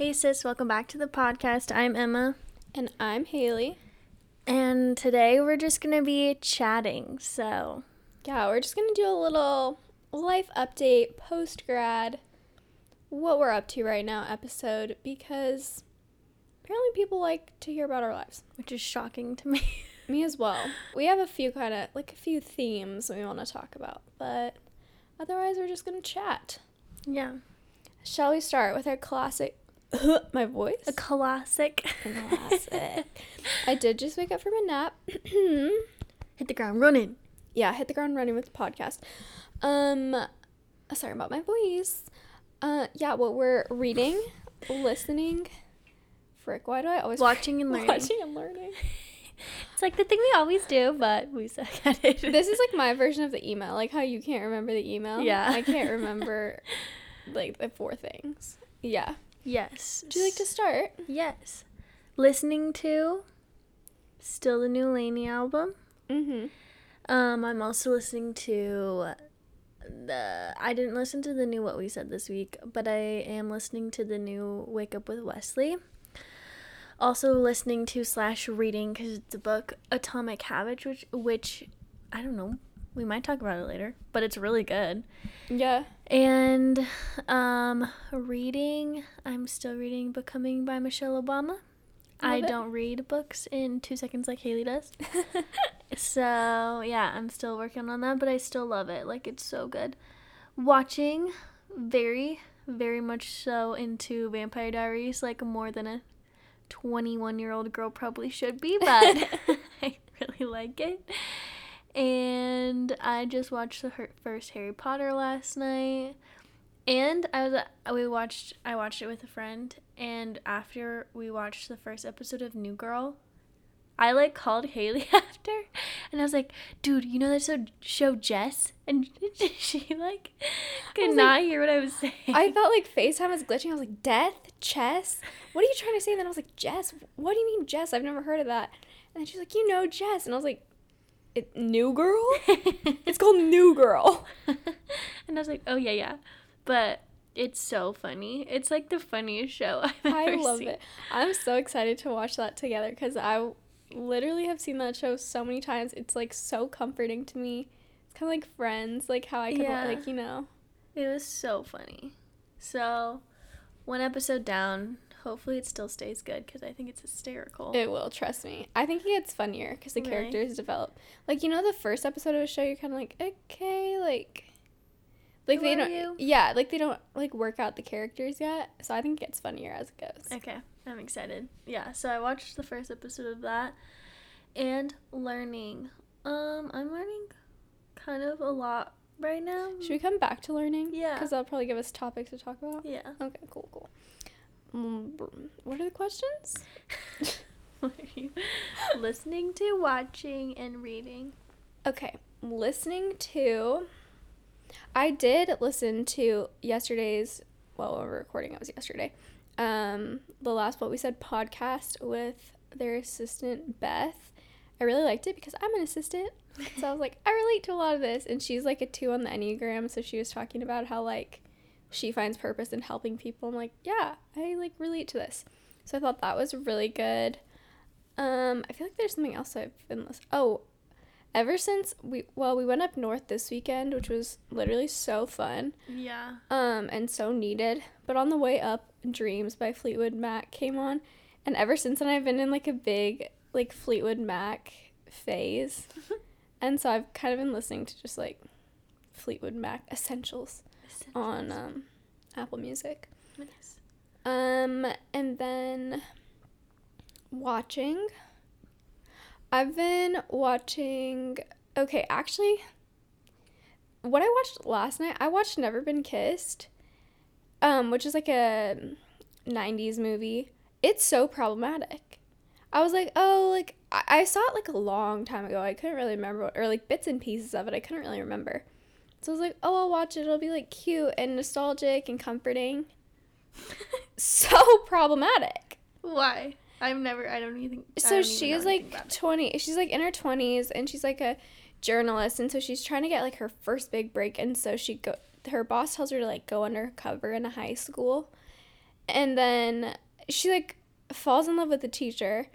Hey sis, welcome back to the podcast. I'm Emma. And I'm Haley. And today we're just going to be chatting, so. Yeah, we're just going to do a little life update, post-grad, what we're up to right now episode, because apparently people like to hear about our lives. Which is shocking to me. Me as well. We have a few themes we want to talk about, but otherwise we're just going to chat. Yeah. Shall we start with our classic... My voice? A classic. I did just wake up from a nap. Hit the ground running. Yeah, hit the ground running with the podcast. Sorry about my voice. What we're reading, listening. Frick, why do I always... Watching and learning. It's like the thing we always do, but we suck at it. This is like my version of the email, like how you can't remember the email. Yeah. I can't remember like the four things. Yeah. Yes. Do you like to start? Yes. Listening to Still the New Laney album. Mm-hmm. I'm also listening to I didn't listen to the new What We Said this week, but I am listening to the new Wake Up with Wesley. Also listening to / reading, because it's a book, Atomic Habits, which I don't know. We might talk about it later, but it's really good. Yeah. And reading, I'm still reading Becoming by Michelle Obama. I don't read books in 2 seconds like Haley does. So, yeah, I'm still working on that, but I still love it. Like, it's so good. Watching, very, very much so into Vampire Diaries, like more than a 21-year-old girl probably should be, but I really like it. And I just watched the first Harry Potter last night, and I watched it with a friend, and after we watched the first episode of New Girl, I like called Haley after, and I was like, dude, you know that show Jess? And she like could not hear what I was saying. I felt like FaceTime was glitching. I was like, death? Chess? What are you trying to say? And then I was like, Jess? What do you mean Jess? I've never heard of that. And then she's like, you know Jess. And I was like, New Girl? It's called New Girl. And I was like, oh, yeah. But it's so funny. It's like the funniest show I've ever seen. I love it. I'm so excited to watch that together because I literally have seen that show so many times. It's like so comforting to me. It's kind of like Friends, like how I could, like, you know. It was so funny. So, one episode down. Hopefully it still stays good because I think it's hysterical. It will, trust me. I think it gets funnier because the characters develop. Like, you know the first episode of a show, you're kind of like, okay, like they don't... You? Yeah, like they don't, like, work out the characters yet. So I think it gets funnier as it goes. Okay, I'm excited. Yeah, so I watched the first episode of that. And learning. I'm learning kind of a lot right now. Should we come back to learning? Yeah. Because that'll probably give us topics to talk about. Yeah. Okay, cool. What are the questions? What are you listening to, watching, and reading? Okay, listening to... I did listen to yesterday's... Well, when we were recording, it was yesterday. The last What We Said podcast with their assistant, Beth. I really liked it because I'm an assistant. So I was like, I relate to a lot of this. And she's like a 2 on the Enneagram, so she was talking about how like... she finds purpose in helping people. I'm like, yeah, I, like, relate to this. So I thought that was really good. I feel like there's something else I've been listening. Oh, ever since we went up north this weekend, which was literally so fun. Yeah. And so needed. But on the way up, Dreams by Fleetwood Mac came on. And ever since then, I've been in, like, a big, like, Fleetwood Mac phase. And so I've kind of been listening to just, like, Fleetwood Mac essentials. On Apple Music. Yes. And then watching. I've been watching... Okay, actually, what I watched last night, I watched Never Been Kissed, which is like a 90s movie. It's so problematic. I was like, oh, like, I saw it like a long time ago. I couldn't really remember, or like bits and pieces of it. I couldn't really remember. So I was like, oh, I'll watch it. It'll be, like, cute and nostalgic and comforting. So problematic. Why? She's, like, 20. She's, like, in her 20s, and she's, like, a journalist. And so she's trying to get, like, her first big break. And so her boss tells her to, like, go undercover in a high school. And then she, like, falls in love with the teacher.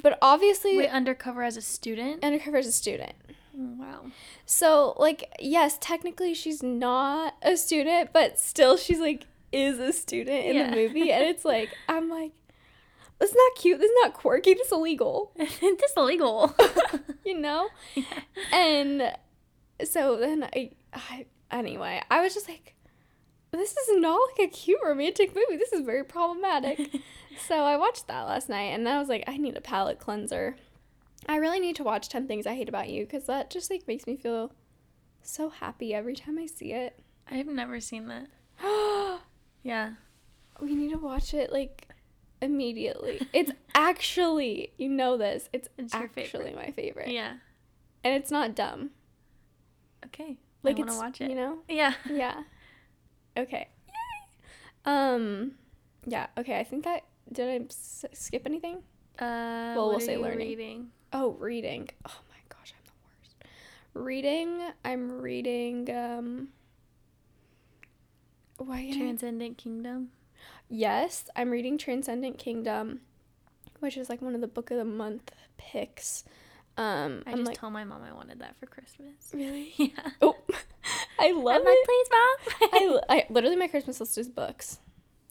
But obviously... Wait, undercover as a student? Undercover as a student. Wow. So, like, yes, technically she's not a student, but still she's, like, is a student in the movie. And it's like, I'm like, this is not cute. This is not quirky. This is illegal. This is illegal. You know? Yeah. And so then anyway, I was just like, this is not like a cute romantic movie. This is very problematic. So I watched that last night and I was like, I need a palate cleanser. I really need to watch 10 Things I Hate About You because that just, like, makes me feel so happy every time I see it. I've never seen that. Yeah. We need to watch it, like, immediately. It's actually, you know this, it's actually favorite. My favorite. Yeah. And it's not dumb. Okay. Like, I want to watch it. You know? Yeah. Yeah. Okay. Yay! Yeah, okay, I think that, did I skip anything? Well, we'll say learning. Reading? Oh, reading. Oh my gosh, I'm the worst. I'm reading, Transcendent Kingdom? Yes, I'm reading Transcendent Kingdom, which is, like, one of the book of the month picks. I just told my mom I wanted that for Christmas. Really? Yeah. Oh, I love it. I'm like, please, Mom. I literally, my Christmas list is books.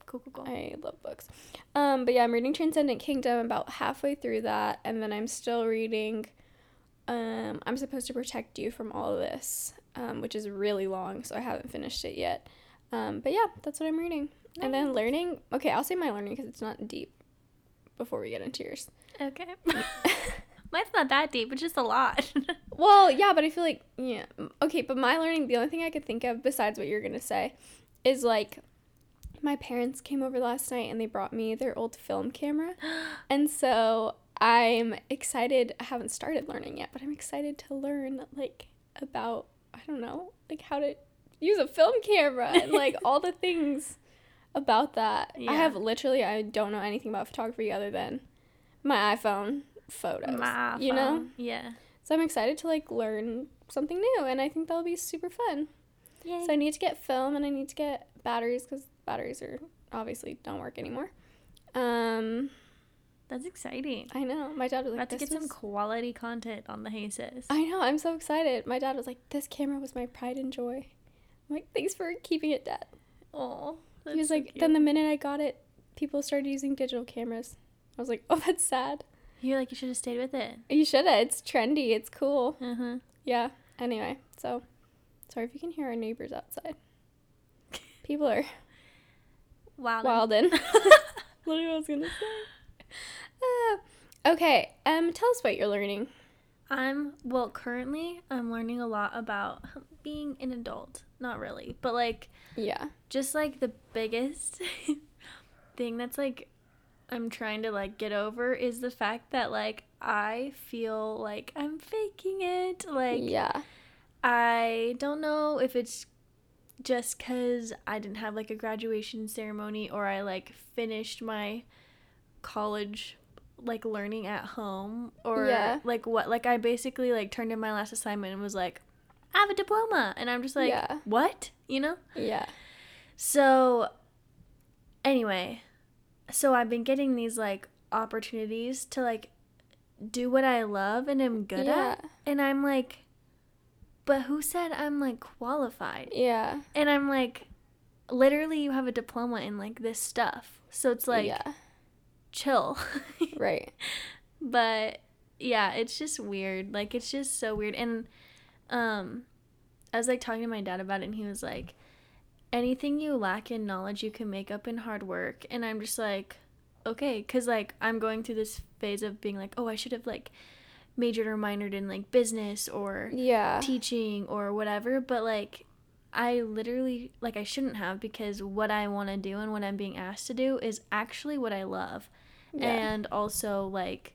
Cool. I love books. But yeah, I'm reading Transcendent Kingdom, about halfway through that, and then I'm still reading I'm Supposed to Protect You from All of This, which is really long, so I haven't finished it yet. But yeah, that's what I'm reading. Nice. And then learning, okay, I'll say my learning because it's not deep before we get into yours. Okay. Mine's not that deep, it's just a lot. Well, yeah, but I feel like, yeah. Okay, but my learning, the only thing I could think of besides what you're going to say is, like, my parents came over last night and they brought me their old film camera. And so I'm excited. I haven't started learning yet, but I'm excited to learn, like, about, I don't know, like, how to use a film camera and, like, all the things about that. Yeah. I don't know anything about photography other than my iPhone photos. You know? Yeah. So I'm excited to, like, learn something new, and I think that'll be super fun. Yay. So I need to get film and I need to get batteries because batteries are obviously don't work anymore. That's exciting. I know. My dad was like, about to get some quality content on the Haysis. I know. I'm so excited. My dad was like, this camera was my pride and joy. I'm like, thanks for keeping it, Dad. Aw. He was so like, cute. Then the minute I got it, people started using digital cameras. I was like, oh, that's sad. You're like, you should have stayed with it. You should have. It's trendy. It's cool. Uh-huh. Yeah. Anyway, so sorry if you can hear our neighbors outside. People are... Wildin. Literally what I was going to say. Okay, tell us what you're learning. Currently I'm learning a lot about being an adult. Not really, but, like, yeah, just, like, the biggest thing that's, like, I'm trying to, like, get over is the fact that, like, I feel like I'm faking it. Like, yeah. I don't know if it's just because I didn't have, like, a graduation ceremony or I, like, finished my college, like, learning at home or, yeah, like, what, like, I basically, like, turned in my last assignment and was like, I have a diploma, and I'm just like, yeah. What? You know? Yeah. So, anyway, so I've been getting these, like, opportunities to, like, do what I love and am good at, and I'm like... But who said I'm, like, qualified? Yeah. And I'm, like, literally you have a diploma in, like, this stuff. So it's, like, chill. Right. But, yeah, it's just weird. Like, it's just so weird. And I was, like, talking to my dad about it, and he was, like, anything you lack in knowledge you can make up in hard work. And I'm just, like, okay. Because, like, I'm going through this phase of being, like, oh, I should have, like, majored or minored in, like, business or teaching or whatever, but, like, I literally, like, I shouldn't have, because what I want to do and what I'm being asked to do is actually what I love. And also, like,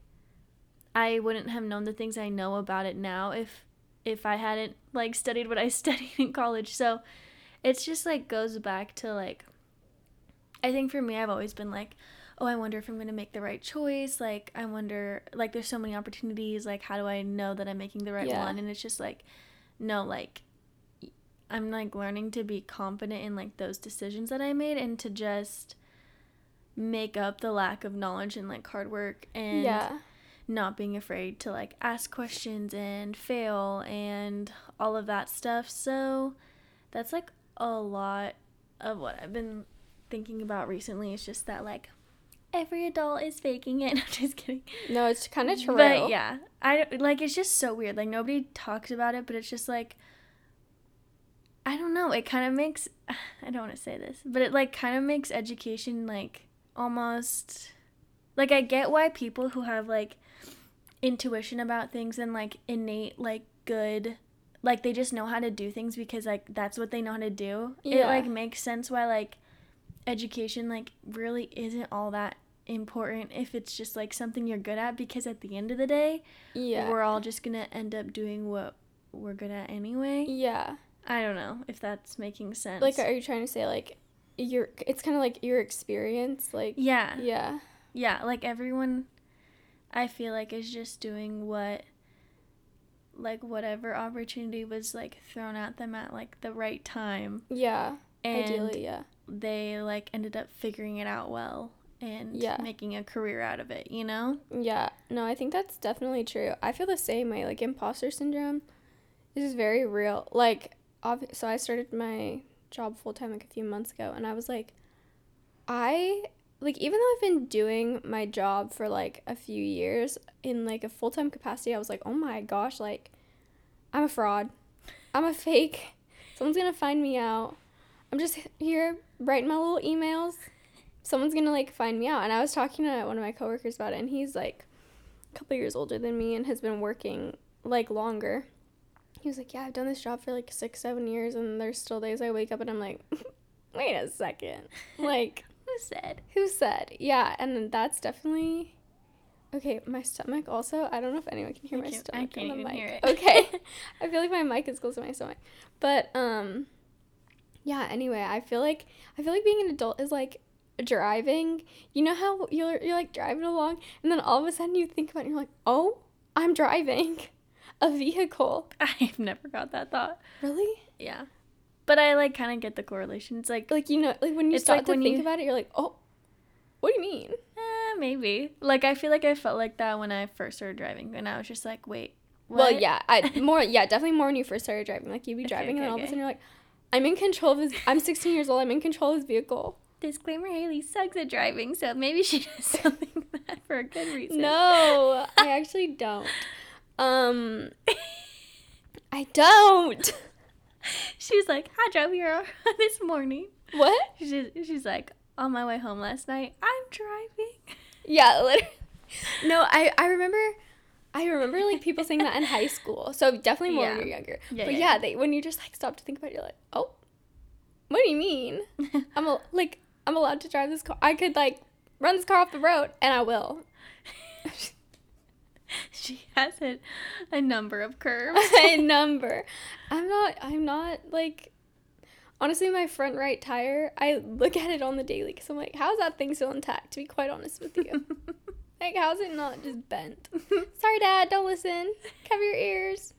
I wouldn't have known the things I know about it now if I hadn't, like, studied what I studied in college. So it's just, like, goes back to, like, I think for me I've always been like, oh, I wonder if I'm going to make the right choice, like, I wonder, like, there's so many opportunities, like, how do I know that I'm making the right one? And it's just, like, no, like, I'm, like, learning to be confident in, like, those decisions that I made and to just make up the lack of knowledge and, like, hard work and not being afraid to, like, ask questions and fail and all of that stuff. So that's, like, a lot of what I've been thinking about recently. It's just that, like, every adult is faking it. I'm just kidding. No, it's kind of true. But, yeah. It's just so weird. Like, nobody talks about it, but it's just, like, I don't know. It kind of makes, I don't want to say this, but it, like, kind of makes education, like, almost, like, I get why people who have, like, intuition about things and, like, innate, like, good, like, they just know how to do things because, like, that's what they know how to do. Yeah. It, like, makes sense why, like, education, like, really isn't all that important if it's just, like, something you're good at, because at the end of the day, we're all just gonna end up doing what we're good at anyway. Yeah. I don't know if that's making sense. Like, are you trying to say, like, it's kind of, like, your experience? Like, yeah. Yeah. Yeah, like, everyone, I feel like, is just doing what, like, whatever opportunity was, like, thrown at them at, like, the right time. Yeah, and ideally, yeah. They, like, ended up figuring it out well and making a career out of it, you know? Yeah. No, I think that's definitely true. I feel the same way. Like, imposter syndrome is very real. Like, so I started my job full-time, like, a few months ago, and I was, like, like, even though I've been doing my job for, like, a few years in, like, a full-time capacity, I was like, oh, my gosh, like, I'm a fraud. I'm a fake. Someone's going to find me out. I'm just here writing my little emails. Someone's going to, like, find me out. And I was talking to one of my coworkers about it, and he's, like, a couple years older than me and has been working, like, longer. He was like, yeah, I've done this job for, like, 6-7 years, and there's still days I wake up and I'm like, wait a second. Like... Who said? Yeah, and that's definitely... Okay, my stomach also... I don't know if anyone can hear my stomach on the mic. Hear it. Okay. I feel like my mic is close to my stomach. But, yeah, anyway, I feel like being an adult is, like, driving. You know how you're like, driving along, and then all of a sudden you think about it, and you're like, oh, I'm driving a vehicle. I've never got that thought. Really? Yeah. But I, like, kind of get the correlation. It's, like, you know, like, when you start to think about it, you're like, oh, what do you mean? Maybe. Like, I feel like I felt like that when I first started driving, and I was just like, wait, what? Well, yeah, definitely more when you first started driving. Like, you'd be driving, and all of a sudden you're like, I'm in control of this, I'm 16 years old, I'm in control of this vehicle. Disclaimer, Haley sucks at driving, so maybe she does something bad for a good reason. No, I actually don't. I don't. She was like, I drove here this morning. What? She's like, on my way home last night, I'm driving. Yeah, literally. No, I remember like, people saying that in high school. So definitely more when you're younger. Yeah, but when you just, like, stop to think about it, you're like, oh, what do you mean? I'm allowed to drive this car. I could, like, run this car off the road, and I will. She has a number of curves. A number. I'm not, like, honestly, my front right tire, I look at it on the daily because I'm like, how's that thing still intact, to be quite honest with you? Like, how's it not just bent? Sorry, Dad, don't listen. Cover your ears.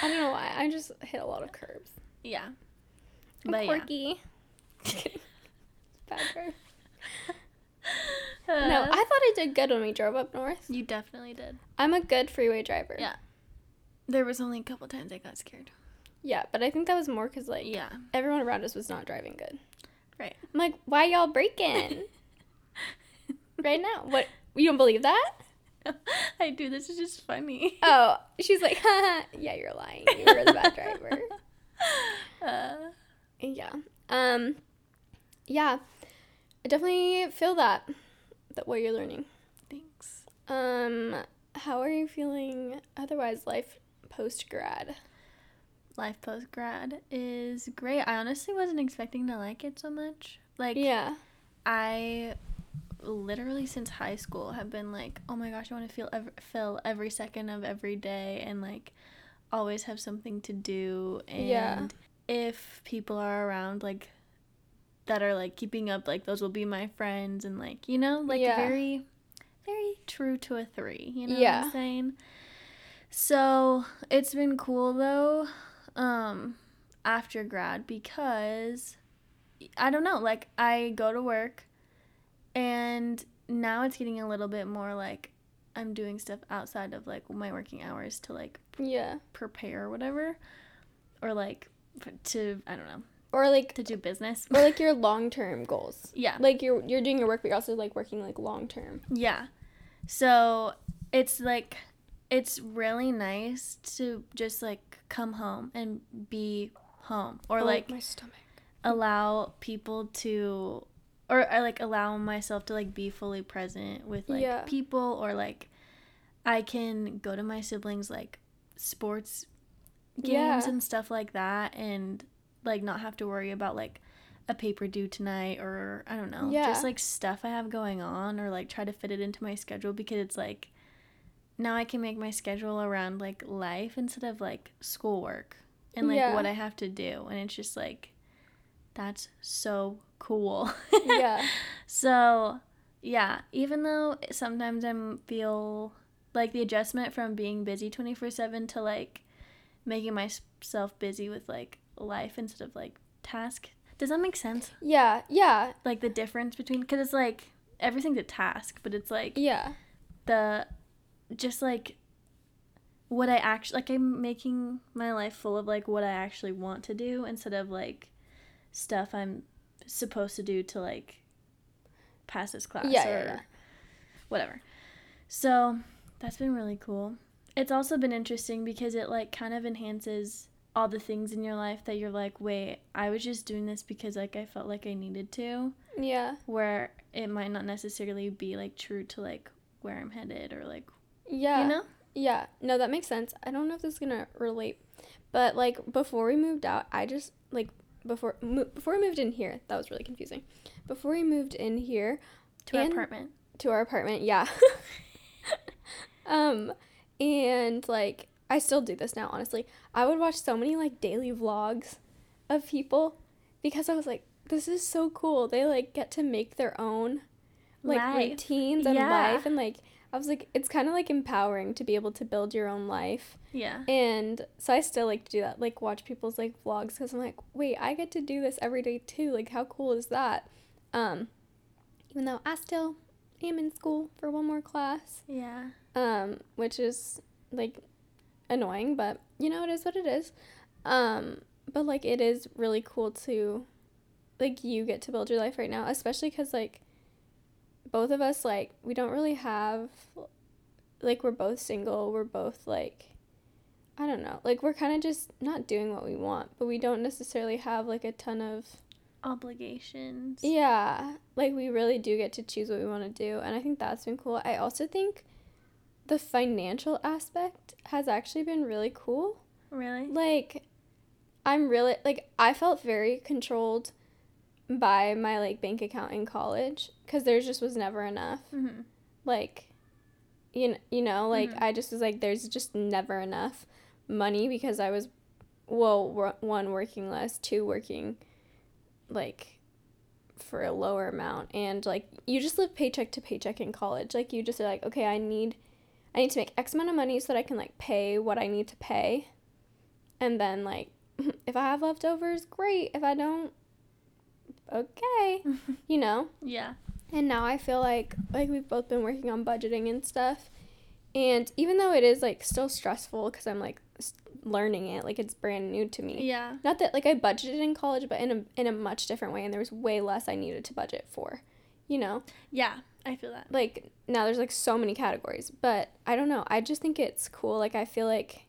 I don't know why. I just hit a lot of curves. Yeah. I'm quirky. Yeah. Bad curve. No, I thought I did good when we drove up north. You definitely did. I'm a good freeway driver. Yeah. There was only a couple times I got scared. Yeah, but I think that was more because, like, everyone around us was not driving good. Right. I'm like, why y'all braking? Right now. What? You don't believe that? No, I do. This is just funny. Oh, she's like, haha, yeah, you're lying. You were the bad driver. Yeah. Yeah. I definitely feel that what you're learning. Thanks. How are you feeling otherwise, life post-grad? Life post-grad is great. I honestly wasn't expecting to like it so much. Like, I literally since high school have been like, oh my gosh, I want to fill every second of every day and, like, always have something to do. And if people are around, like, that are, like, keeping up, like, those will be my friends, and, like, you know, like, very, very true to a 3, you know what I'm saying? So, it's been cool, though, after grad, because, I don't know, like, I go to work, And now it's getting a little bit more, like, I'm doing stuff outside of, like, my working hours to, like, prepare or whatever. Or, like, to, I don't know. Or, like... to do business. Or, like, your long-term goals. Yeah. Like, you're doing your work, but you're also, like, working, like, long-term. Yeah. So, it's, like... it's really nice to just, like, come home and be home. Or, like, my stomach. Allow people to... Or, like, allow myself to, like, be fully present with, like, people. Or, like, I can go to my siblings', like, sports games and stuff like that. And, like, not have to worry about, like, a paper due tonight or, I don't know. Yeah. Just, like, stuff I have going on. Or, like, try to fit it into my schedule because it's, like... now I can make my schedule around, like, life instead of, like, schoolwork and, like, what I have to do. And it's just, like, that's so cool. Yeah. So, yeah, even though sometimes I feel, like, the adjustment from being busy 24/7 to, like, making myself busy with, like, life instead of, like, task. Does that make sense? Yeah, yeah. Like, the difference between, because it's, like, everything's a task, but it's, like, the... just, like, what I actually, like, I'm making my life full of, like, what I actually want to do instead of, like, stuff I'm supposed to do to, like, pass this class whatever. So, that's been really cool. It's also been interesting because it, like, kind of enhances all the things in your life that you're like, wait, I was just doing this because, like, I felt like I needed to. Yeah. Where it might not necessarily be, like, true to, like, where I'm headed or, like, yeah. You know? Yeah. No, that makes sense. I don't know if this is going to relate, but, like, before we moved out, I just, like, before we moved in here, that was really confusing. Before we moved in here. To our apartment, yeah. And, like, I still do this now, honestly. I would watch so many, like, daily vlogs of people because I was like, this is so cool. They, like, get to make their own, like, life. Routines and life and, like, I was like, it's kind of, like, empowering to be able to build your own life. Yeah. And so I still like to do that, like, watch people's, like, vlogs because I'm like, wait, I get to do this every day, too. Like, how cool is that? Even though I still am in school for one more class. Yeah. Which is, like, annoying, but, you know, it is what it is. But, like, it is really cool to, like, you get to build your life right now, especially because, like, both of us, like, we don't really have, like, we're both single, we're both, like, I don't know, like, we're kind of just not doing what we want, but we don't necessarily have, like, a ton of obligations. Yeah, like, we really do get to choose what we want to do, and I think that's been cool. I also think the financial aspect has actually been really cool. Really? Like, I'm really, like, I felt very controlled by my, like, bank account in college because there just was never enough. Mm-hmm. Like, you know, like, mm-hmm. I just was like, there's just never enough money because I was, one, working less, two, working, like, for a lower amount. And, like, you just live paycheck to paycheck in college. Like, you just are like, okay, I need to make X amount of money so that I can, like, pay what I need to pay. And then, like, if I have leftovers, great. If I don't, okay, you know? Yeah. And now I feel like, we've both been working on budgeting and stuff, and even though it is, like, still stressful, because I'm, like, learning it, like, it's brand new to me. Yeah. Not that, like, I budgeted in college, but in a much different way, and there was way less I needed to budget for, you know? Yeah, I feel that. Like, now there's, like, so many categories, but I don't know, I just think it's cool, like, I feel like...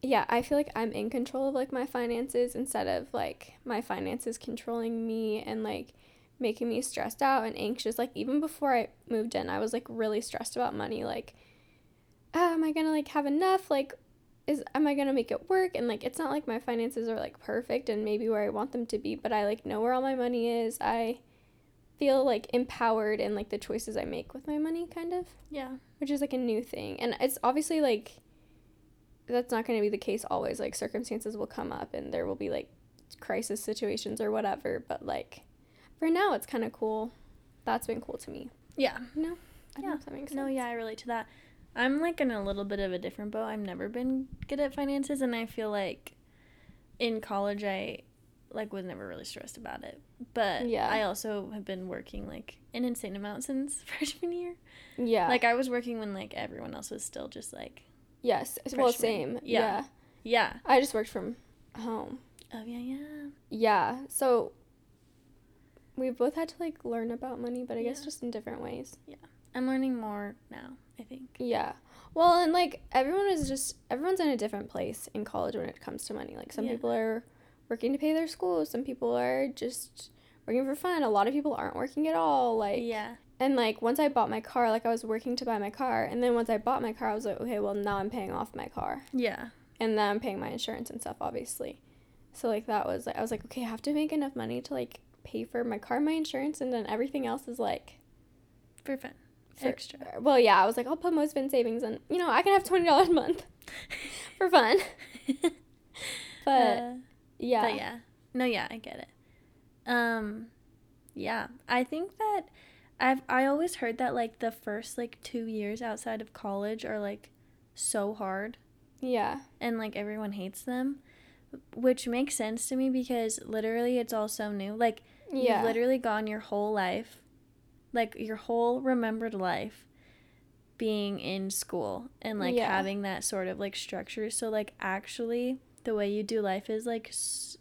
yeah, I feel like I'm in control of, like, my finances instead of, like, my finances controlling me and, like, making me stressed out and anxious. Like, even before I moved in, I was, like, really stressed about money. Like, am I going to, like, have enough? Like, am I going to make it work? And, like, it's not like my finances are, like, perfect and maybe where I want them to be, but I, like, know where all my money is. I feel, like, empowered in, like, the choices I make with my money, kind of. Yeah. Which is, like, a new thing. And it's obviously, like... that's not going to be the case always, like, circumstances will come up and there will be, like, crisis situations or whatever, but, like, for now it's kind of cool. That's been cool to me. Yeah. No? I don't know if that makes sense. No, yeah, I relate to that. I'm, like, in a little bit of a different boat. I've never been good at finances, and I feel like in college I, like, was never really stressed about it. But yeah. I also have been working, like, an insane amount since freshman year. Yeah. Like, I was working when, like, everyone else was still just, like, yes. Freshman. Well, same. Yeah. Yeah. I just worked from home. Oh, yeah, yeah. Yeah. So, we both had to, like, learn about money, but I guess just in different ways. Yeah. I'm learning more now, I think. Yeah. Well, and, like, everyone's in a different place in college when it comes to money. Like, some people are working to pay their school, some people are just working for fun, a lot of people aren't working at all, like, yeah. And, like, once I bought my car, like, I was working to buy my car, and then once I bought my car, I was like, okay, well, now I'm paying off my car. Yeah. And then I'm paying my insurance and stuff, obviously. So, like, that was, like, I was like, okay, I have to make enough money to, like, pay for my car, my insurance, and then everything else is, like, for fun. Extra. Well, yeah, I was like, I'll put most of in savings, and, you know, I can have $20 a month for fun. But yeah. No, yeah, I get it. Yeah, I think that I always heard that, like, the first, like, 2 years outside of college are, like, so hard. Yeah. And, like, everyone hates them, which makes sense to me because literally it's all so new. Like, you've literally gone your whole life, like, your whole remembered life being in school and, like, having that sort of, like, structure. So, like, actually the way you do life is, like, is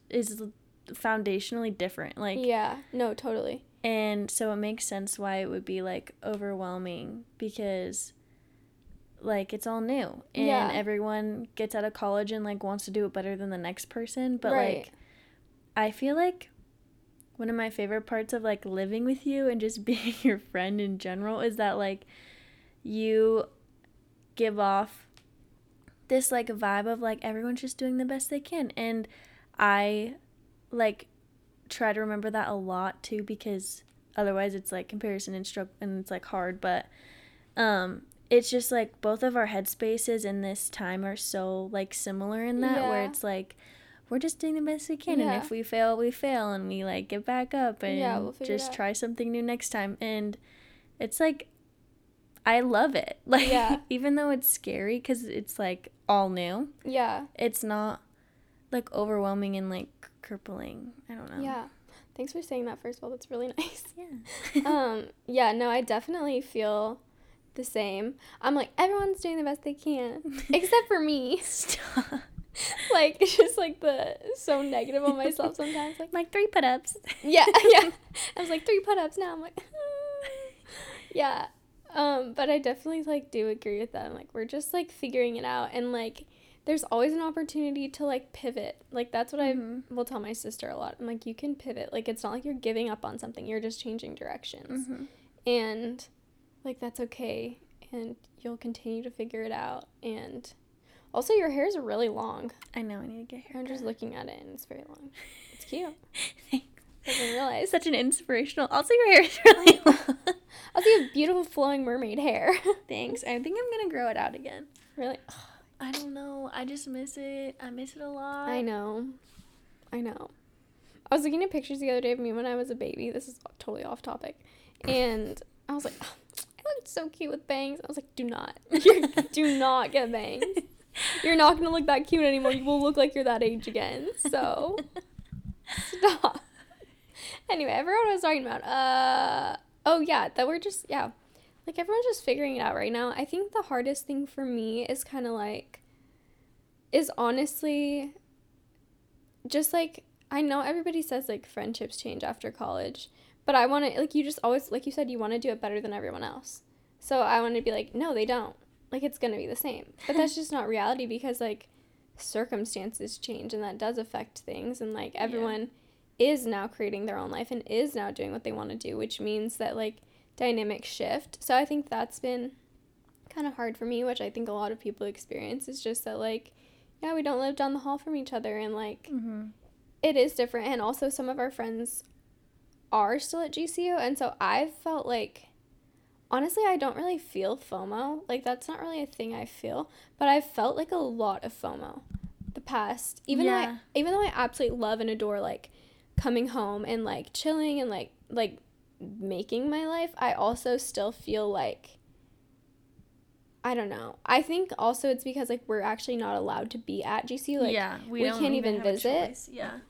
foundationally different. Like, yeah, no, totally. And so it makes sense why it would be, like, overwhelming because, like, it's all new. And everyone gets out of college and, like, wants to do it better than the next person. But, like, I feel like one of my favorite parts of, like, living with you and just being your friend in general is that, like, you give off this, like, vibe of, like, everyone's just doing the best they can. And I, like, try to remember that a lot too, because otherwise it's, like, comparison and it's, like, hard. But it's just, like, both of our headspaces in this time are so, like, similar in that where it's, like, we're just doing the best we can, and if we fail, we fail, and we, like, get back up and we'll just try something new next time. And it's, like, I love it. Like, even though it's scary because it's, like, all new. Yeah. It's not, like, overwhelming and, like, crippling. I don't know. Yeah. Thanks for saying that, first of all. That's really nice. Yeah. Yeah, no, I definitely feel the same. I'm like, everyone's doing the best they can, except for me. Stop. Like, it's just, like, so negative on myself sometimes. Like 3 put-ups. Yeah. I was like, 3 put-ups. Now I'm like, yeah. But I definitely, like, do agree with that. I'm like, we're just, like, figuring it out. And, like, there's always an opportunity to, like, pivot. Like, that's what I will tell my sister a lot. I'm like, you can pivot. Like, it's not like you're giving up on something. You're just changing directions. Mm-hmm. And, like, that's okay. And you'll continue to figure it out. And also, your hair's really long. I know. I need to get hair. I'm just looking at it, and it's very long. It's cute. Thanks. I didn't realize. Such an inspirational. Also, your hair is really long. Also, you have beautiful flowing mermaid hair. Thanks. I think I'm going to grow it out again. Really? Oh, I don't know. I just miss it. I miss it a lot. I know. I was looking at pictures the other day of me when I was a baby. This is totally off topic. And I was like, oh, I looked so cute with bangs. I was like, do not. Do not get bangs. You're not going to look that cute anymore. You will look like you're that age again. So, stop. Anyway, I forgot what I was talking about. Oh, yeah, that we're just, yeah. Like, everyone's just figuring it out right now. I think the hardest thing for me is kind of, like, is honestly just, like, I know everybody says, like, friendships change after college. But I want to, like, you just always, like you said, you want to do it better than everyone else. So I want to be like, no, they don't. Like, it's going to be the same. But that's just not reality because, like, circumstances change, and that does affect things. And, like, everyone... Yeah. is now creating their own life and is now doing what they want to do, which means that, like, dynamics shift. So I think that's been kind of hard for me, which I think a lot of people experience, is just that, like, yeah, we don't live down the hall from each other, and, like, it is different. And also, some of our friends are still at GCU, and so I felt like, honestly, I don't really feel FOMO. Like, that's not really a thing I feel, but I felt like a lot of FOMO the past, even though I absolutely love and adore, like, coming home and, like, chilling and, like making my life, I also still feel like I don't know. I think also it's because, like, we're actually not allowed to be at GC. Like, yeah, we can't even visit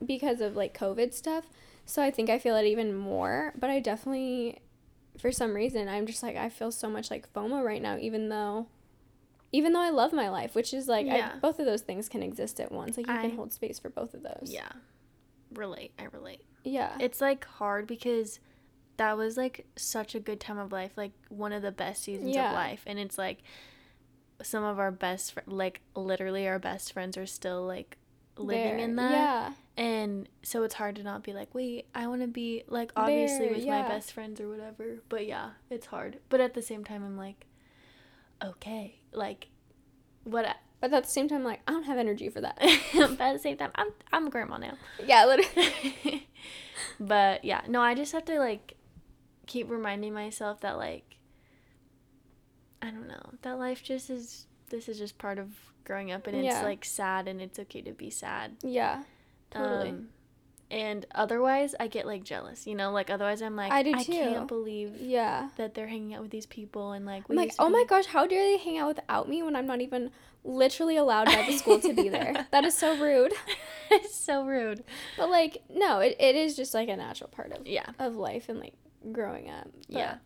because of, like, COVID stuff. So I think I feel it even more. But I definitely, for some reason, I'm just, like, I feel so much, like, FOMO right now, even though I love my life, which is, like, both of those things can exist at once. Like, you can hold space for both of those. Yeah. I relate. Yeah. It's, like, hard because that was, like, such a good time of life, like, one of the best seasons of life. And it's, like, some of our best, literally our best friends are still, like, living there. In that. Yeah. And so it's hard to not be, like, wait, I want to be, like, obviously there, with my best friends or whatever. But, yeah, it's hard. But at the same time, I'm, like, okay. Like, what... But at the same time, like, I don't have energy for that. But at the same time, I'm a grandma now. Yeah, literally. But, yeah. No, I just have to, like... keep reminding myself that, like, I don't know, that life just is, this is just part of growing up, and it's, like, sad, and it's okay to be sad. Yeah, totally. And otherwise, I get, like, jealous, you know? Like, otherwise, I'm like, I can't believe that they're hanging out with these people, and, like, I'm like, oh my gosh, how dare they hang out without me when I'm not even literally allowed by the school to be there? That is so rude. It's so rude. But, like, no, it is just, like, a natural part of life, and, like, growing up. But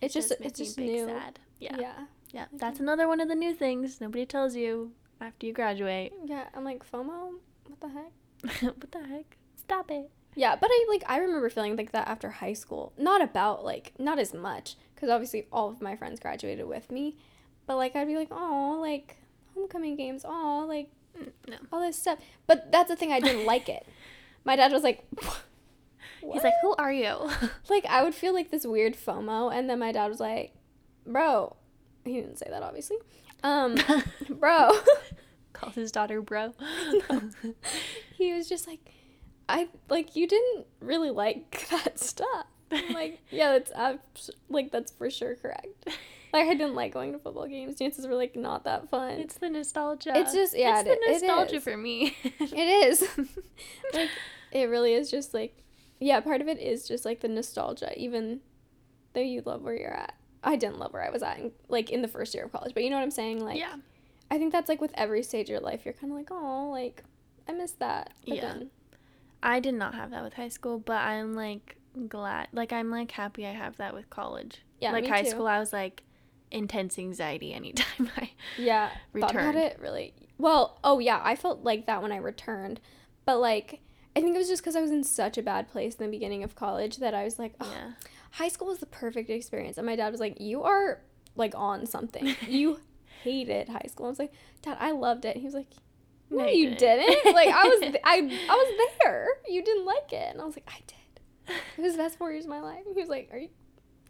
it's just new. Sad. Yeah. That's another one of the new things nobody tells you after you graduate. I'm like, FOMO, what the heck, stop it. But I like, I remember feeling like that after high school, not as much, because obviously all of my friends graduated with me, but like I'd be like, oh, like homecoming games, oh, like no, all this stuff. But that's the thing, I didn't like it. My dad was like, what? He's like, who are you? Like, I would feel like this weird FOMO, and then my dad was like, bro, he didn't say that obviously, bro, calls his daughter bro. He was just like, I like, you didn't really like that stuff. I'm like, yeah, that's for sure correct. Like, I didn't like going to football games. Dances were, like, not that fun. It's the nostalgia. It's just, yeah, it's the nostalgia for me. It is. Like, it really is just, like, yeah, part of it is just, like, the nostalgia, even though you love where you're at. I didn't love where I was at, in the first year of college, but you know what I'm saying? Like, yeah. I think that's, like, with every stage of your life, you're kind of like, oh, like, I miss that. But then, I did not have that with high school, but I'm, like, glad. Like, I'm, like, happy I have that with college. Yeah, like, me high too. School, I was, like, intense anxiety anytime I returned. Thought about it, really. Well, oh, yeah, I felt like that when I returned, but, like... I think it was just because I was in such a bad place in the beginning of college that I was like, oh, high school was the perfect experience. And my dad was like, you are, like, on something. You hated high school. I was like, Dad, I loved it. And he was like, no, you didn't. Like, I was there. You didn't like it. And I was like, I did. It was the best 4 years of my life. And he was like, are you?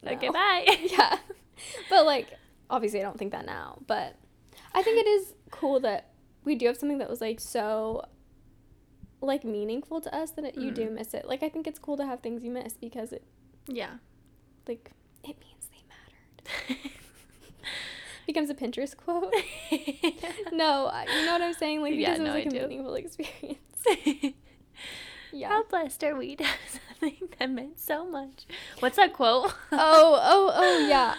No. Okay, bye. Yeah. But, like, obviously I don't think that now. But I think it is cool that we do have something that was, like, so... like, meaningful to us, that you do miss it. Like, I think it's cool to have things you miss because it... yeah. Like, it means they mattered. Becomes a Pinterest quote. No, you know what I'm saying? Like, because it was, like, a meaningful experience. How blessed are we to have something that meant so much. What's that quote? oh, yeah.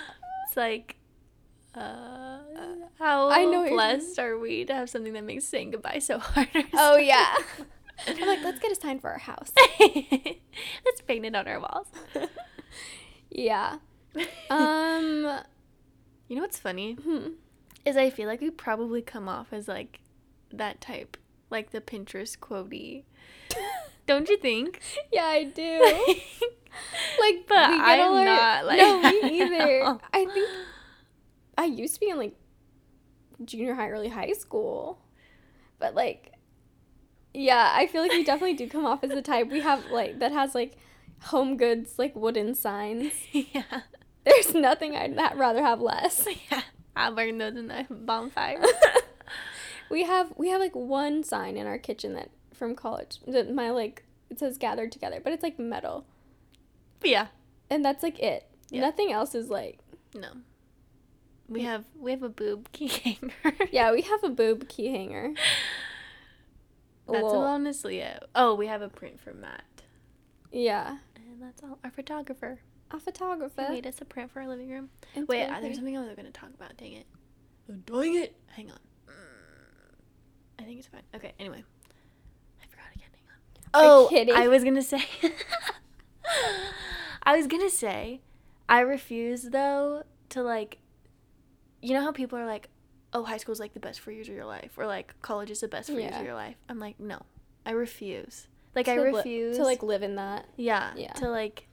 It's like... how blessed are we to have something that makes saying goodbye so hard. Oh, yeah. I'm like, let's get a sign for our house. Let's paint it on our walls. Yeah. You know what's funny? Is I feel like we probably come off as, like, that type, like, the Pinterest quotey. Don't you think? Yeah, I do. Like, but I'm not like... No, me either. I think... I used to be in, like, junior high, early high school, but, like, yeah, I feel like we definitely do come off as the type. We have, like, that has, like, Home Goods, like, wooden signs. Yeah. There's nothing I'd rather have less. Yeah. I'll burn those in the bonfire. We have, like, one sign in our kitchen that, from college, that my, like, it says gathered together, but it's, like, metal. Yeah. And that's, like, it. Yeah. Nothing else is, like. No. We have a boob key hanger. Yeah, we have a boob key hanger. That's honestly it. Oh, we have a print from Matt. Yeah. And that's all. Our photographer. He made us a print for our living room. Wait, there's something else I'm going to talk about. Dang it. Dang it. Hang on. I think it's fine. Okay, anyway. I forgot again. Hang on. Oh, I was going to say. I refuse, though, to, like, you know how people are like, oh, high school's, like, the best 4 years of your life, or, like, college is the best 4 years of your life. I'm like, no. I refuse. Like, I refuse. To, like, live in that. Yeah. Yeah. To, like,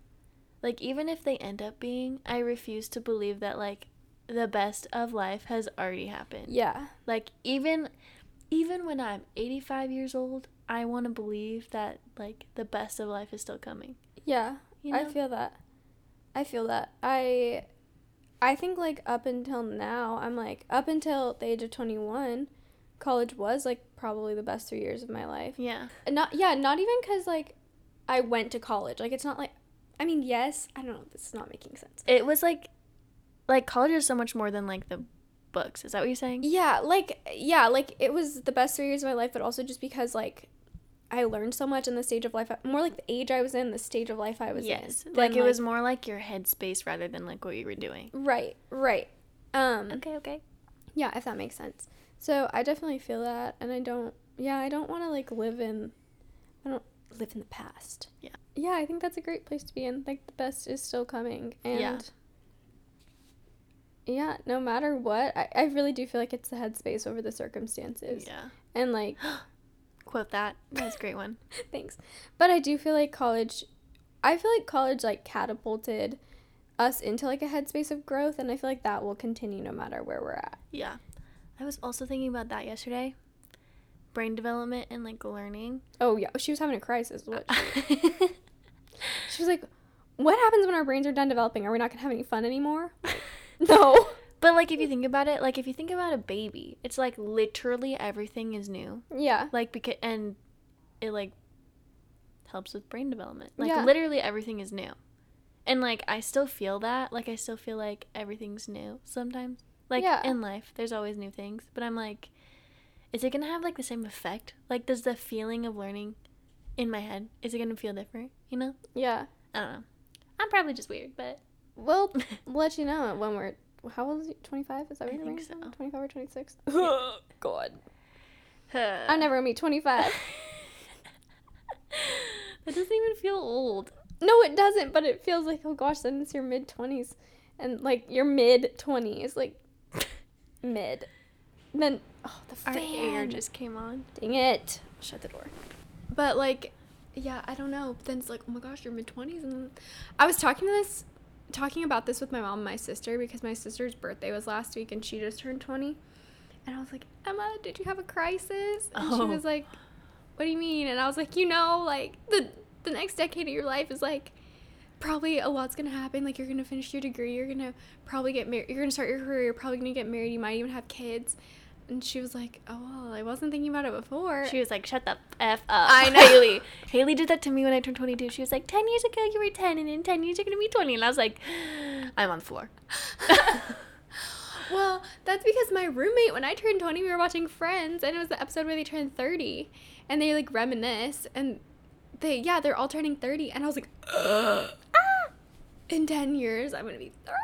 even if they end up being, I refuse to believe that, like, the best of life has already happened. Yeah. Like, even when I'm 85 years old, I want to believe that, like, the best of life is still coming. Yeah. You know? I feel that. I think, like, up until now, I'm, like, up until the age of 21, college was, like, probably the best 3 years of my life. Yeah. Not even because, like, I went to college. Like, it's not, like, I mean, yes, I don't know, this is not making sense. It was, like, college is so much more than, like, the books. Is that what you're saying? Yeah, like, it was the best 3 years of my life, but also just because, like, I learned so much in the stage of life, more like the age I was in, the stage of life I was in. Yes, like it was more like your headspace rather than like what you were doing. Right. Okay. Yeah, if that makes sense. So I definitely feel that, and I don't want to like live in the past. Yeah. Yeah, I think that's a great place to be in. Like the best is still coming, and yeah, no matter what, I really do feel like it's the headspace over the circumstances. Yeah. And like. Quote that's a great one. Thanks. But I do feel like college like catapulted us into like a headspace of growth, and I feel like that will continue no matter where we're at. Yeah, I was also thinking about that yesterday, brain development and like learning. Oh yeah, she was having a crisis. She was like, what happens when our brains are done developing? Are we not gonna have any fun anymore? No. But, like, if you think about it, like, if you think about a baby, it's, like, literally everything is new. Yeah. Like, and it, like, helps with brain development. Like, literally everything is new. And, like, I still feel that. Like, I still feel like everything's new sometimes. Like, in life, there's always new things. But I'm, like, is it going to have, like, the same effect? Like, does the feeling of learning in my head, is it going to feel different, you know? Yeah. I don't know. I'm probably just weird, but. Well, we'll let you know when we're. How old is he? 25? Is that what you're doing? I think so. 25 or 26? Oh, God. I'm never going to be 25. That doesn't even feel old. No, it doesn't, but it feels like, oh, gosh, then it's your mid-20s. And, like, your mid-20s. Like, mid. And then, oh, the fan. Our air just came on. Dang it. Shut the door. But, like, yeah, I don't know. But then it's like, oh, my gosh, you're mid-20s. And I was talking about this with my mom and my sister, because my sister's birthday was last week and she just turned 20, and I was like, Emma, did you have a crisis? And she was like, what do you mean? And I was like, you know, like the next decade of your life is like probably a lot's gonna happen. Like, you're gonna finish your degree, you're gonna probably get married, you're gonna start your career, you're probably gonna get married, you might even have kids. And she was like, oh, well, I wasn't thinking about it before. She was like, shut the F up. I know. Haley did that to me when I turned 22. She was like, 10 years ago, you were 10, and in 10 years, you're going to be 20. And I was like, I'm on the floor. Well, that's because my roommate, when I turned 20, we were watching Friends, and it was the episode where they turned 30. And they, like, reminisce. And they're all turning 30. And I was like, in 10 years, I'm going to be 30.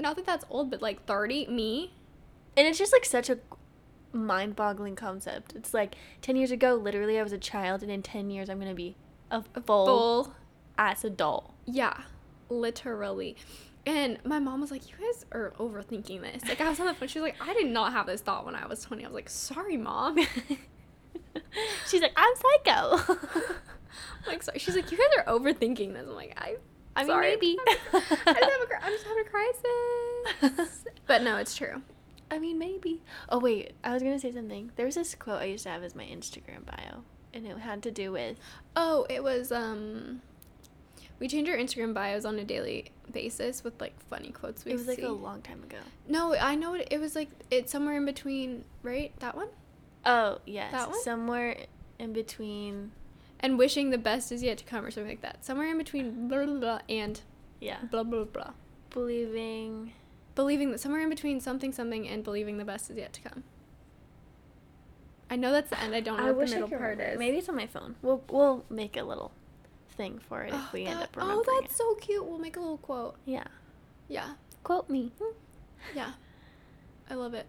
Not that that's old, but, like, 30, me. And it's just, like, such a mind-boggling concept. It's, like, 10 years ago, literally, I was a child, and in 10 years, I'm going to be a full-ass adult. Yeah, literally. And my mom was like, you guys are overthinking this. Like, I was on the phone. She was like, I did not have this thought when I was 20. I was like, sorry, Mom. She's like, I'm psycho. I'm like, sorry. She's like, you guys are overthinking this. I'm like, I mean, maybe. I'm just having a crisis. But, no, it's true. I mean, maybe. Oh, wait. I was going to say something. There was this quote I used to have as my Instagram bio, and it had to do with... Oh, it was, we change our Instagram bios on a daily basis with, like, funny quotes we see. It was, like, a long time ago. No, I know. It was, like, it's somewhere in between, right? That one? Oh, yes. That one? Somewhere in between... And wishing the best is yet to come or something like that. Somewhere in between blah, blah, blah, and... Yeah. Blah, blah, blah. Believing that somewhere in between something and believing the best is yet to come. I know that's the end. I don't know what the middle part is. Maybe it's on my phone. We'll make a little thing for it if we end up remembering. Oh, that's so cute. We'll make a little quote. Yeah. Quote me. Yeah. I love it.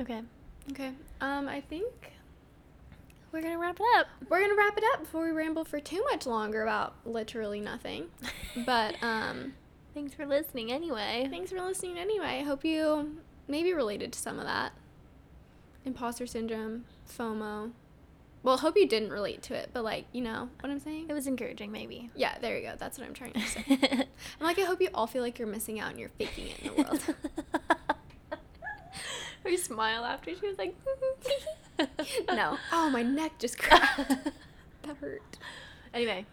Okay. I think we're gonna wrap it up. We're gonna wrap it up before we ramble for too much longer about literally nothing. But thanks for listening anyway. I hope you maybe related to some of that. Imposter syndrome, FOMO. Well, hope you didn't relate to it, but, like, you know what I'm saying? It was encouraging, maybe. Yeah, there you go. That's what I'm trying to say. I'm like, I hope you all feel like you're missing out and you're faking it in the world. Her smile after she was like, no. Oh, my neck just cracked. That hurt. Anyway,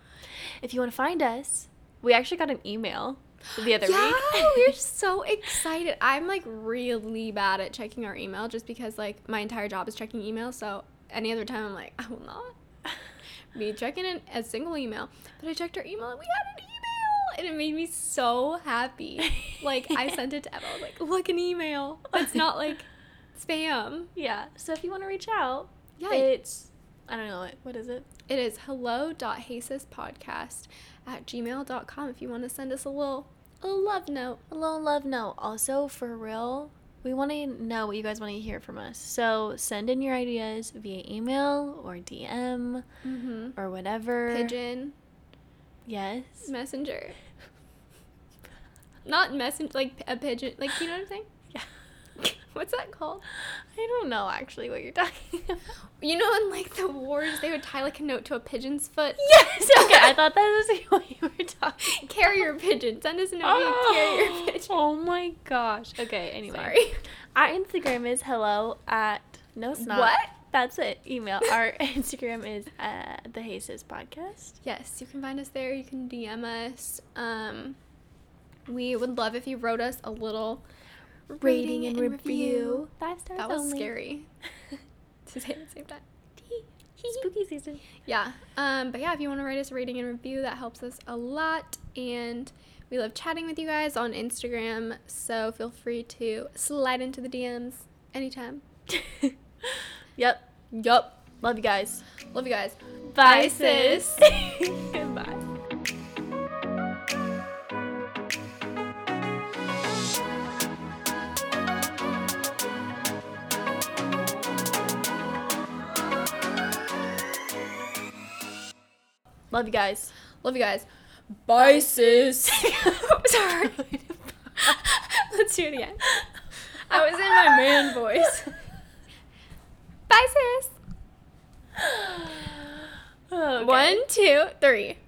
if you want to find us, we actually got an email the other week. Yeah, we're so excited. I'm, like, really bad at checking our email just because, like, my entire job is checking email, so... Any other time, I'm like, I will not be checking in a single email. But I checked her email, and we had an email, and it made me so happy. Like, I sent it to Eva. I was like, look, an email. It's not, like, spam. Yeah. So if you want to reach out, yeah, it's, I don't know, what is it? It is hello.hacespodcast@gmail.com if you want to send us a little love note. Also, for real, we want to know what you guys want to hear from us. So send in your ideas via email or DM or whatever. Pigeon. Yes. Messenger. Not messenger, like a pigeon. Like, you know what I'm saying? Yeah. What's that called? I don't know actually what you're talking about. You know, in, like, the wars, they would tie, like, a note to a pigeon's foot. Yes. Okay. I thought that was what you were talking. Carrier pigeon. Send us a note. Carrier pigeon. Oh my gosh. Okay. Anyway. Sorry. Our Instagram is hello@. No, it's not. What? That's it. Email. Our Instagram is the Haces Podcast. Yes, you can find us there. You can DM us. We would love if you wrote us a little rating and review. 5 stars only. That was scary. To say at the same time. Spooky season. Yeah. But yeah, if you want to write us a rating and review, that helps us a lot. And we love chatting with you guys on Instagram. So feel free to slide into the DMs anytime. Yep. Love you guys. Bye, sis. Bye. Love you guys. Bye, sis. Sorry. Let's do it again. I was in my man voice. Bye, sis. Oh, okay. 1, 2, 3.